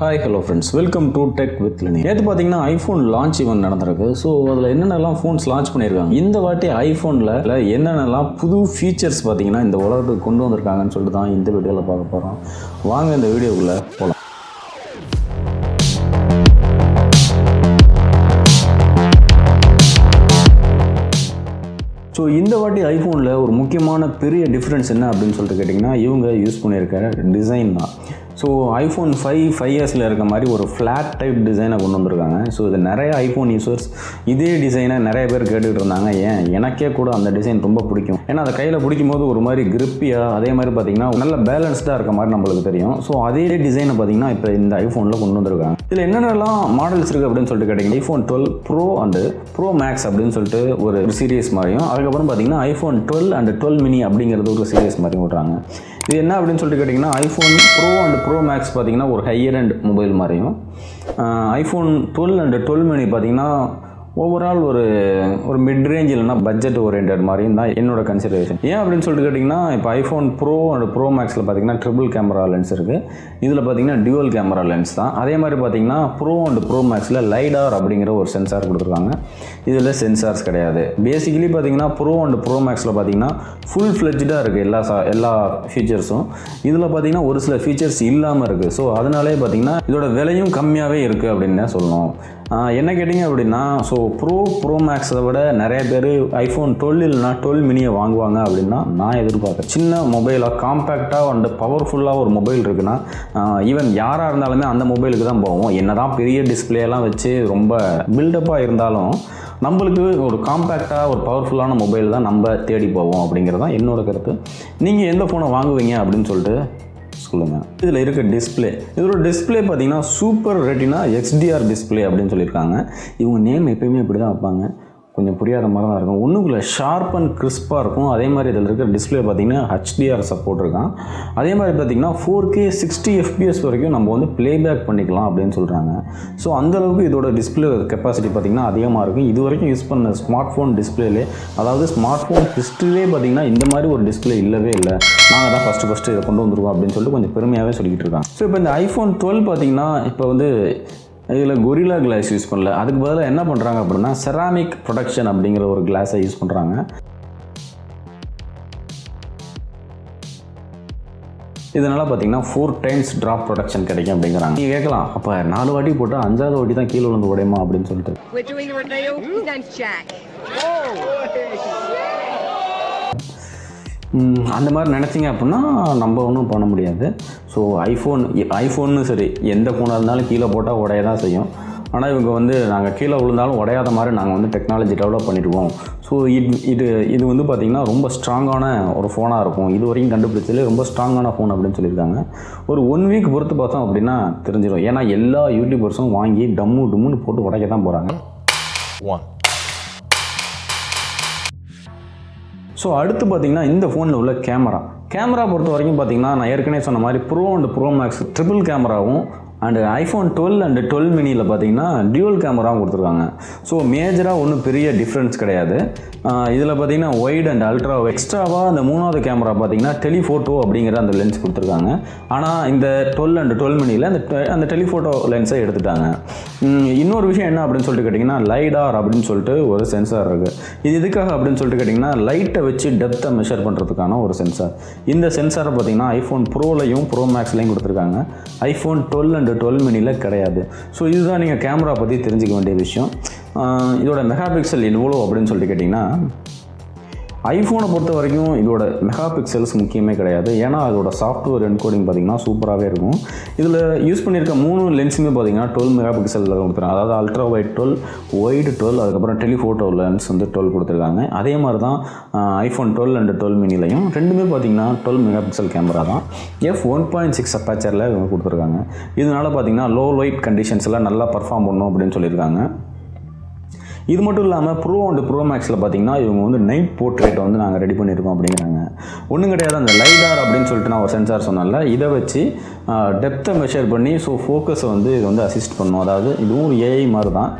Hi hello friends, welcome to tech with லனி. நேற்று பார்த்தீங்கன்னா iPhone launch event நடந்திருக்கு. So அதில் என்னென்னலாம் ஃபோன்ஸ் லான்ச் பண்ணியிருக்காங்க, இந்த வாட்டி ஐஃபோனில் என்னென்னலாம் புது ஃபீச்சர்ஸ் பார்த்தீங்கன்னா இந்த உலகத்துக்கு கொண்டு வந்திருக்காங்கன்னு சொல்லிட்டு தான் இந்த வீடியோவில் பார்க்க போகிறோம். வாங்க இந்த வீடியோக்குள்ளே போகலாம். ஸோ இந்த வாட்டி ஐஃபோனில் ஒரு முக்கியமான பெரிய டிஃப்ரென்ஸ் என்ன அப்படின்னு சொல்லிட்டு கேட்டிங்கன்னா, இவங்க யூஸ் பண்ணியிருக்க டிசைன் தான். ஸோ ஐஃபோன் 5 இயர்ஸில் இருக்க மாதிரி ஒரு ஃப்ளாட் டைப் டிசைனை கொண்டு வந்திருக்காங்க. ஸோ இது நிறைய ஐஃபோன் யூசர்ஸ் இதே டிசைனை நிறைய பேர் கேட்டுக்கிட்டு இருந்தாங்க. ஏன் எனக்கே கூட அந்த டிசைன் ரொம்ப பிடிக்கும், ஏன்னா அதை கையில் பிடிக்கும்போது ஒரு மாதிரி கிரிப்பியாக, அதே மாதிரி பார்த்திங்கன்னா நல்ல பேலன்ஸ்டாக இருக்க மாதிரி நம்மளுக்கு தெரியும். ஸோ அதே டிசைனை பார்த்திங்கன்னா இப்போ இந்த ஐஃபோனில் கொண்டு வந்திருக்காங்க. இதில் என்னென்னலாம் மாடல்ஸ் இருக்குது அப்படின்னு சொல்லிட்டு கேட்டிங்கன்னா, iPhone 12 pro and pro max அப்படின்னு சொல்லிட்டு ஒரு சீரியஸ் மாதிரியும், அதுக்கப்புறம் பார்த்திங்கன்னா ஐஃபோன் 12 அண்ட் 12 மினி அப்படிங்கிறது ஒரு சீரியஸ் மாதிரி விட்றாங்க. இது என்ன அப்படின்னு சொல்லிட்டு கேட்டிங்கன்னா, iPhone pro and pro max பார்த்திங்கன்னா ஒரு ஹையர் அண்ட் மொபைல் மாதிரியும், ஐஃபோன் 12 அண்ட் 12 மினி பார்த்திங்கன்னா ஓவரால் ஒரு மிட் ரேஞ்ச் இல்லைனா பட்ஜெட் ஓரியன்ட் மாதிரியும் தான் என்னோட கன்சிடரேஷன். ஏன் அப்படின்னு சொல்லிட்டு கேட்டிங்கன்னா, இப்போ ஐஃபோன் ப்ரோ அண்ட் ப்ரோ மேக்ஸில் பார்த்திங்கன்னா ட்ரிபிள் கேமரா லென்ஸ் இருக்குது, இதில் பார்த்திங்கன்னா டியூவல் கேமரா லென்ஸ் தான். அதே மாதிரி பார்த்திங்கன்னா ப்ரோ அண்ட் ப்ரோ மேக்ஸில் லைடார் அப்படிங்கிற ஒரு சென்சார் கொடுத்துருக்காங்க, இதில் சென்சார்ஸ் கிடையாது. பேசிக்கலி பார்த்திங்கன்னா ப்ரோ அண்ட் ப்ரோ மேக்ஸில் பார்த்திங்கன்னா ஃபுல் ஃப்ளெஜ்டாக இருக்குது எல்லா ஃபீச்சர்ஸும். இதில் பார்த்திங்கன்னா ஒரு சில ஃபீச்சர்ஸ் இல்லாமல் இருக்குது. ஸோ அதனாலே பார்த்திங்கன்னா இதோட விலையும் கம்மியாகவே இருக்குது அப்படின்னு தான் சொல்லணும். என்ன கேட்டிங்க அப்படின்னா, ஸோ ப்ரோ மேக்ஸை விட நிறைய பேர் ஐஃபோன் 12 இல்லைனா 12 மினியை வாங்குவாங்க அப்படின்னா நான் எதிர்பார்க்குறேன். சின்ன மொபைலாக காம்பேக்டாக அண்ட் பவர்ஃபுல்லாக ஒரு மொபைல் இருக்குன்னா ஈவன் யாராக இருந்தாலுமே அந்த மொபைலுக்கு தான் போவோம். என்ன தான் பெரிய டிஸ்பிளேலாம் வச்சு ரொம்ப பில்டப்பாக இருந்தாலும் நம்மளுக்கு ஒரு காம்பேக்டாக ஒரு பவர்ஃபுல்லான மொபைல் தான் நம்ம தேடி போவோம் அப்படிங்கிறது தான் என்னோட கருத்து. நீங்கள் எந்த ஃபோனை வாங்குவீங்க அப்படின்னு சொல்லிட்டு சொல்லுங்கள். இதில் இருக்க டிஸ்பிளே, இதோட டிஸ்பிளே பார்த்தீங்கன்னா சூப்பர் ரெட்டினா HDR டிஸ்பிளே அப்படின்னு சொல்லியிருக்காங்க. இவங்க நேம் எப்பயுமே இப்படி தான் வைப்பாங்க, கொஞ்சம் புரியாத மாதிரி தான் இருக்கும். ஒன்றுக்குள்ளே ஷார்ப் அண்ட் கிறிஸ்பாக இருக்கும். அதே மாதிரி இதில் இருக்கிற டிஸ்பிளே பார்த்திங்கன்னா HDR சப்போர்ட் இருக்கான். அதே மாதிரி பார்த்திங்கன்னா 4K 60 FPS வரைக்கும் நம்ம வந்து ப்ளேபேக் பண்ணிக்கலாம் அப்படின்னு சொல்கிறாங்க. ஸோ அந்தளவுக்கு இதோட டிஸ்பிளே கெப்பாசிட்டி பார்த்திங்கன்னா அதிகமாக இருக்கும். இது வரைக்கும் யூஸ் பண்ண ஸ்மார்ட் ஃபோன் டிஸ்பிளேலே, அதாவது ஸ்மார்ட் ஃபோன் ஹிஸ்ட்ரியிலே பார்த்திங்கன்னா இந்த மாதிரி ஒரு டிஸ்பிளே இல்லவே இல்லை, நாங்கள் தான் ஃபஸ்ட்டு இதை கொண்டு வந்துருவோம் அப்படின்னு சொல்லிட்டு கொஞ்சம் பெருமையாகவே சொல்லிக்கிட்டு இருக்காங்க. ஸோ இப்போ இந்த ஐஃபோன் 12 பார்த்திங்கன்னா இப்போ வந்து இதில் கொரில்லா கிளாஸ் யூஸ் பண்ணல, அதுக்கு பதிலாக என்ன பண்ணுறாங்க அப்படின்னா செராமிக் ப்ரொடக்ஷன் அப்படிங்கிற ஒரு கிளாஸை யூஸ் பண்ணுறாங்க. இதனால் பார்த்திங்கன்னா 4 times ட்ராப் ப்ரொடக்ஷன் கிடைக்கும் அப்படிங்கிறாங்க. நீங்கள் கேட்கலாம், அப்போ 4 வாட்டி போட்டால் 5வது வாட்டி தான் கீழே வந்து உடையுமா அப்படின்னு சொல்லிட்டு அந்த மாதிரி நினச்சிங்க அப்படின்னா நம்ம ஒன்றும் பண்ண முடியாது. ஸோ ஐஃபோன்னு சரி, எந்த ஃபோனாக இருந்தாலும் கீழே போட்டால் உடைய தான் செய்யும். ஆனால் இவங்க வந்து நாங்கள் கீழே விழுந்தாலும் உடையாத மாதிரி நாங்கள் வந்து டெக்னாலஜி டெவலப் பண்ணிடுவோம். ஸோ இது வந்து பார்த்திங்கன்னா ரொம்ப ஸ்ட்ராங்கான ஒரு ஃபோனாக இருக்கும். இது வரைக்கும் கண்டுபிடிச்சதுலேயே ரொம்ப ஸ்ட்ராங்கான ஃபோன் அப்படின்னு சொல்லியிருக்காங்க. ஒரு 1 வீக் பொறுத்து பார்த்தோம் அப்படின்னா தெரிஞ்சிடும், ஏன்னா எல்லா யூடியூபர்ஸும் வாங்கி டம்முன்னு போட்டு உடைக்க தான் போகிறாங்க. ஸோ அடுத்து பார்த்திங்கன்னா இந்த ஃபோனில் உள்ள கேமரா பொறுத்த வரைக்கும் பார்த்திங்கன்னா நான் ஏற்கனவே சொன்ன மாதிரி pro and pro max triple கேமராவும் அண்டு ஐஃபோன் 12 அண்டு 12 மினியில் பார்த்திங்கன்னா டியூவல் கேமராவும் கொடுத்துருக்காங்க. ஸோ மேஜராக ஒன்றும் பெரிய டிஃப்ரென்ஸ் கிடையாது. இதில் பார்த்திங்கன்னா ஒய்ட் அண்ட் அல்ட்ரா எக்ஸ்ட்ராவாக அந்த 3வது கேமரா பார்த்திங்கன்னா டெலிஃபோட்டோ அப்படிங்கிற அந்த லென்ஸ் கொடுத்துருக்காங்க. ஆனால் இந்த 12 அண்ட் 12 மினியில் அந்த டெலிஃபோட்டோ லென்ஸை எடுத்துட்டாங்க. இன்னொரு விஷயம் என்ன அப்படின்னு சொல்லிட்டு கேட்டிங்கன்னா, லைடார் அப்படின்னு சொல்லிட்டு ஒரு சென்சார் இருக்குது. இது எதுக்காக அப்படின்னு சொல்லிட்டு கேட்டிங்கன்னா, லைட்டை வச்சு டெப்த்தை மெஷர் பண்ணுறதுக்கான ஒரு சென்சார். இந்த சென்சாரை பார்த்திங்கன்னா ஐஃபோன் ப்ரோலையும் ப்ரோ மேக்ஸ்லையும் கொடுத்துருக்காங்க, ஐஃபோன் 12 அண்ட் 12 மினியில் கிடையாது. ஸோ இதுதான் நீங்கள் கேமரா பற்றி தெரிஞ்சிக்க வேண்டிய விஷயம். இதோட மெகா பிக்சல் எவ்வளோ அப்படின்னு சொல்லிட்டு கேட்டிங்கன்னா, ஐஃபோனை பொறுத்த வரைக்கும் இதோட மெகா பிக்சல்ஸ் முக்கியமே கிடையாது, ஏன்னா அதோட சாஃப்ட்வேர் என்கோடிங் பார்த்திங்கன்னா சூப்பராகவே இருக்கும். இதில் யூஸ் பண்ணியிருக்க 3 லென்ஸுமே பார்த்திங்கன்னா 12 மெகா பிக்சலில் கொடுத்துருக்காங்க. அதாவது அல்ட்ரா வைட் 12, ஒய்டு 12, அதுக்கப்புறம் டெலிஃபோட்டோ லென்ஸ் வந்து 12 கொடுத்துருக்காங்க. அதே மாதிரி தான் ஐஃபோன் 12 அண்ட் 12 மினிலையும் ரெண்டுமே பார்த்திங்கன்னா 12 மெகா பிக்சல் கேமரா தான். f1.6 அப்பேச்சரில் இவங்க கொடுத்துருக்காங்க. இதனால் பார்த்திங்கன்னா லோ லைட் கண்டிஷன்ஸில் நல்லா பர்ஃபார்ம் பண்ணணும் அப்படின்னு சொல்லியிருக்காங்க. இது மட்டும் இல்லாமல் ப்ரோ அண்ட் ப்ரோ மேக்ஸில் பார்த்திங்கன்னா இவங்க வந்து நைட் போர்ட்ரேட்டை வந்து நாங்கள் ரெடி பண்ணியிருக்கோம் அப்படிங்கிறாங்க. ஒன்றும் கிடையாது, அந்த லைடார் அப்படின்னு சொல்லிட்டு நான் ஒரு சென்சார் சொன்னால இதை வச்சு டெப்த்தை மெஷர் பண்ணி ஸோ ஃபோக்கஸை வந்து இது வந்து அசிஸ்ட் பண்ணும். அதாவது இதுவும் ஒரு ஏஐ மாதிரி தான்.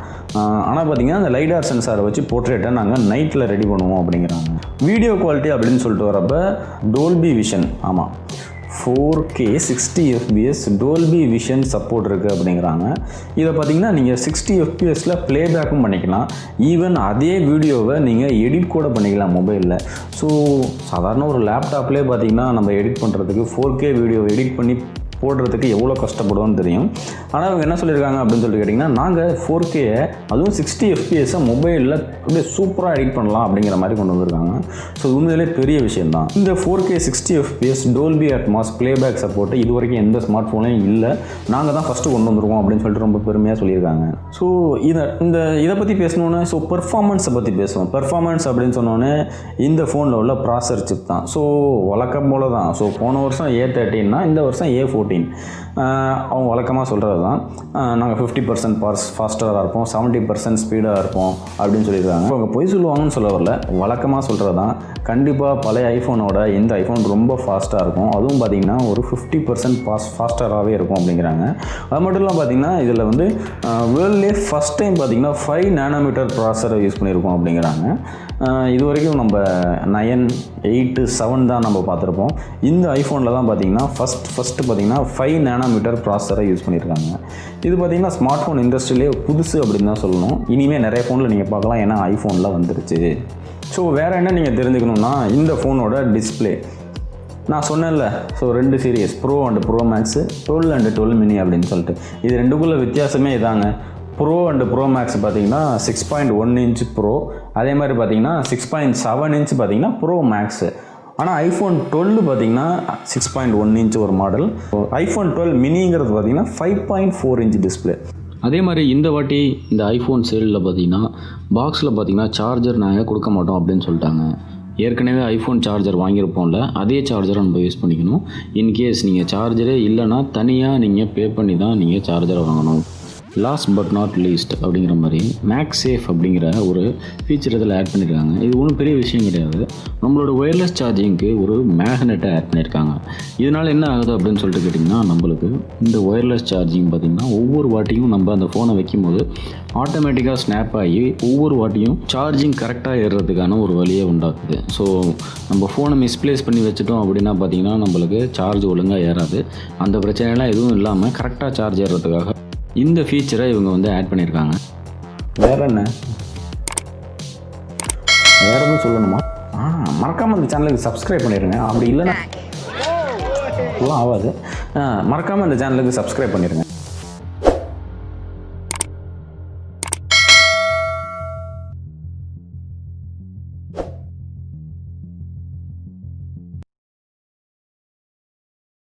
ஆனால் பார்த்திங்கன்னா அந்த லைடார் சென்சாரை வச்சு போர்ட்ரேட்டை நாங்கள் நைட்டில் ரெடி பண்ணுவோம் அப்படிங்கிறாங்க. வீடியோ குவாலிட்டி அப்படின்னு சொல்லிட்டு வரப்போ டோல்பி விஷன், ஆமாம், 4K 60 FPS டோல்பி விஷன் சப்போர்ட் இருக்குது அப்படிங்கிறாங்க. இதை பார்த்தீங்கன்னா நீங்கள் 60 FPS ப்ளேபேக்கும் பண்ணிக்கலாம். ஈவன் அதே வீடியோவை நீங்கள் எடிட் கூட பண்ணிக்கலாம் மொபைலில். ஸோ சாதாரண ஒரு லேப்டாப்லேயே பார்த்தீங்கன்னா நம்ம எடிட் பண்ணுறதுக்கு 4K வீடியோவை எடிட் பண்ணி போடுறதுக்கு எவ்வளோ கஷ்டப்படுவோன்னு தெரியும். ஆனால் அவங்க என்ன சொல்லியிருக்காங்க அப்படின்னு சொல்லிட்டு கேட்டிங்கன்னா, நாங்கள் 4K அதுவும் 60 FPS மொபைலில் அப்படியே சூப்பராக எடிட் பண்ணலாம் அப்படிங்கிற மாதிரி கொண்டு வந்திருக்காங்க. ஸோ உண்மையிலே பெரிய விஷயந்தான். இந்த 4K 60 FPS Dolby Atmos playback support இது வரைக்கும் எந்த ஸ்மார்ட் ஃபோனையும் இல்லை, நாங்கள் தான் ஃபஸ்ட்டு கொண்டு வந்துருக்கோம் அப்படின்னு சொல்லிட்டு ரொம்ப பெருமையாக சொல்லியிருக்காங்க. ஸோ இதை பற்றி பேசணுன்னு பெர்ஃபார்மன்ஸை பற்றி பேசுவோம். பெர்ஃபார்மன்ஸ் அப்படின்னு சொன்னோன்னே இந்த ஃபோனில் உள்ள ப்ராசர் சிப் தான். ஸோ வழக்கம் போல தான். ஸோ போன வருஷம் A13 இந்த வருஷம் A14. அவங்க வழக்கமாக சொல்கிறது தான், நாங்கள் 50% ஃபாஸ்டராக இருப்போம், 70% ஸ்பீடாக இருப்போம் அப்படின்னு சொல்லியிருக்காங்க. அவங்க பொய் சொல்லுவாங்கன்னு சொல்ல வரல, வழக்கமாக சொல்கிறது தான். கண்டிப்பாக பழைய ஐஃபோனோட இந்த ஐஃபோன் ரொம்ப ஃபாஸ்ட்டாக இருக்கும். அதுவும் பார்த்திங்கன்னா ஒரு 50% ஃபாஸ்டராகவே இருக்கும் அப்படிங்கிறாங்க. அது மட்டும் இல்லாமல் பார்த்திங்கன்னா இதில் வந்து வேர்ல்ட்லேயே ஃபஸ்ட் டைம் பார்த்திங்கன்னா 5 nanometer ப்ராசரை யூஸ் பண்ணியிருக்கோம் அப்படிங்கிறாங்க. இது வரைக்கும் நம்ம 9, 8, 7 தான் நம்ம பார்த்துருப்போம். இந்த ஐஃபோனில் தான் பார்த்திங்கன்னா ஃபஸ்ட்டு பார்த்திங்கன்னா 5 nanometer ப்ராசரை யூஸ் பண்ணியிருக்காங்க. இது பார்த்திங்கன்னா ஸ்மார்ட் ஃபோன் இண்டஸ்ட்ரியிலே புதுசு அப்படின்னு தான் சொல்லணும். இனிமேல் நிறைய ஃபோனில் நீங்கள் பார்க்கலாம், ஏன்னா ஐஃபோனில் வந்துருச்சு. ஸோ வேறு என்ன நீங்கள் தெரிஞ்சுக்கணுன்னா, இந்த ஃபோனோட டிஸ்பிளே நான் சொன்னேன்ல, so 2 series pro and pro max, 12 and 12 mini அப்படின்னு சொல்லிட்டு இது ரெண்டுக்குள்ளே வித்தியாசமே இதாங்க. ப்ரோ அண்டு ப்ரோ மேக்ஸ் பார்த்திங்கன்னா 6.1 inch ப்ரோ, அதே மாதிரி பார்த்திங்கன்னா 6.7 inch பார்த்திங்கன்னா ப்ரோ மேக்ஸு. ஆனால் ஐஃபோன் 12 பார்த்திங்கன்னா 6.1 inch ஒரு மாடல், ஐஃபோன் 12 மினிங்கிறது பார்த்திங்கன்னா 5.4 inch டிஸ்பிளே. அதே மாதிரி இந்த வாட்டி இந்த ஐஃபோன் சேலில் பார்த்திங்கன்னா பாக்ஸில் பார்த்திங்கன்னா சார்ஜர் நாங்கள் கொடுக்க மாட்டோம் அப்படின்னு சொல்லிட்டாங்க. ஏற்கனவே ஐஃபோன் சார்ஜர் வாங்கியிருப்போம்ல, அதே சார்ஜரை நம்ம யூஸ் பண்ணிக்கணும். இன்கேஸ் நீங்கள் சார்ஜரே இல்லைன்னா தனியாக நீங்கள் பே பண்ணி தான் நீங்கள் சார்ஜரை வாங்கணும். லாஸ்ட் பட் நாட் லீஸ்ட் அப்படிங்கிற மாதிரி மேக்ஸ் சேஃப் அப்படிங்கிற ஒரு ஃபீச்சர் இதில் ஆட் பண்ணியிருக்காங்க. இது ஒன்றும் பெரிய விஷயம் கிடையாது. நம்மளோட ஒயர்லெஸ் சார்ஜிங்க்கு ஒரு மேக்னெட்டை ஆட் பண்ணியிருக்காங்க. இதனால் என்ன ஆகுது அப்படின்னு சொல்லிட்டு கேட்டிங்கன்னா, நம்மளுக்கு இந்த ஒயர்லெஸ் சார்ஜிங் பார்த்திங்கன்னா ஒவ்வொரு வாட்டியும் நம்ம அந்த ஃபோனை வைக்கும்போது ஆட்டோமேட்டிக்காக ஸ்னாப் ஆகி ஒவ்வொரு வாட்டியும் சார்ஜிங் கரெக்டாக ஏறுறதுக்கான ஒரு வழியை உண்டாக்குது. ஸோ நம்ம ஃபோனை மிஸ்பிளேஸ் பண்ணி வச்சுட்டோம் அப்படின்னா பார்த்திங்கன்னா நம்மளுக்கு சார்ஜ் ஒழுங்காக ஏறாது. அந்த பிரச்சனைலாம் எதுவும் இல்லாமல் கரெக்டாக சார்ஜ் ஏறுறதுக்காக இந்த ஃபீச்சரை இவங்க வந்து ஆட் பண்ணியிருக்காங்க. வேறு எதுவும் சொல்லணுமா? மறக்காமல் இந்த சேனலுக்கு சப்ஸ்கிரைப் பண்ணிடுங்க. அப்படி இல்லைன்னா ஆகாது. மறக்காமல் இந்த சேனலுக்கு சப்ஸ்கிரைப் பண்ணிடுங்க.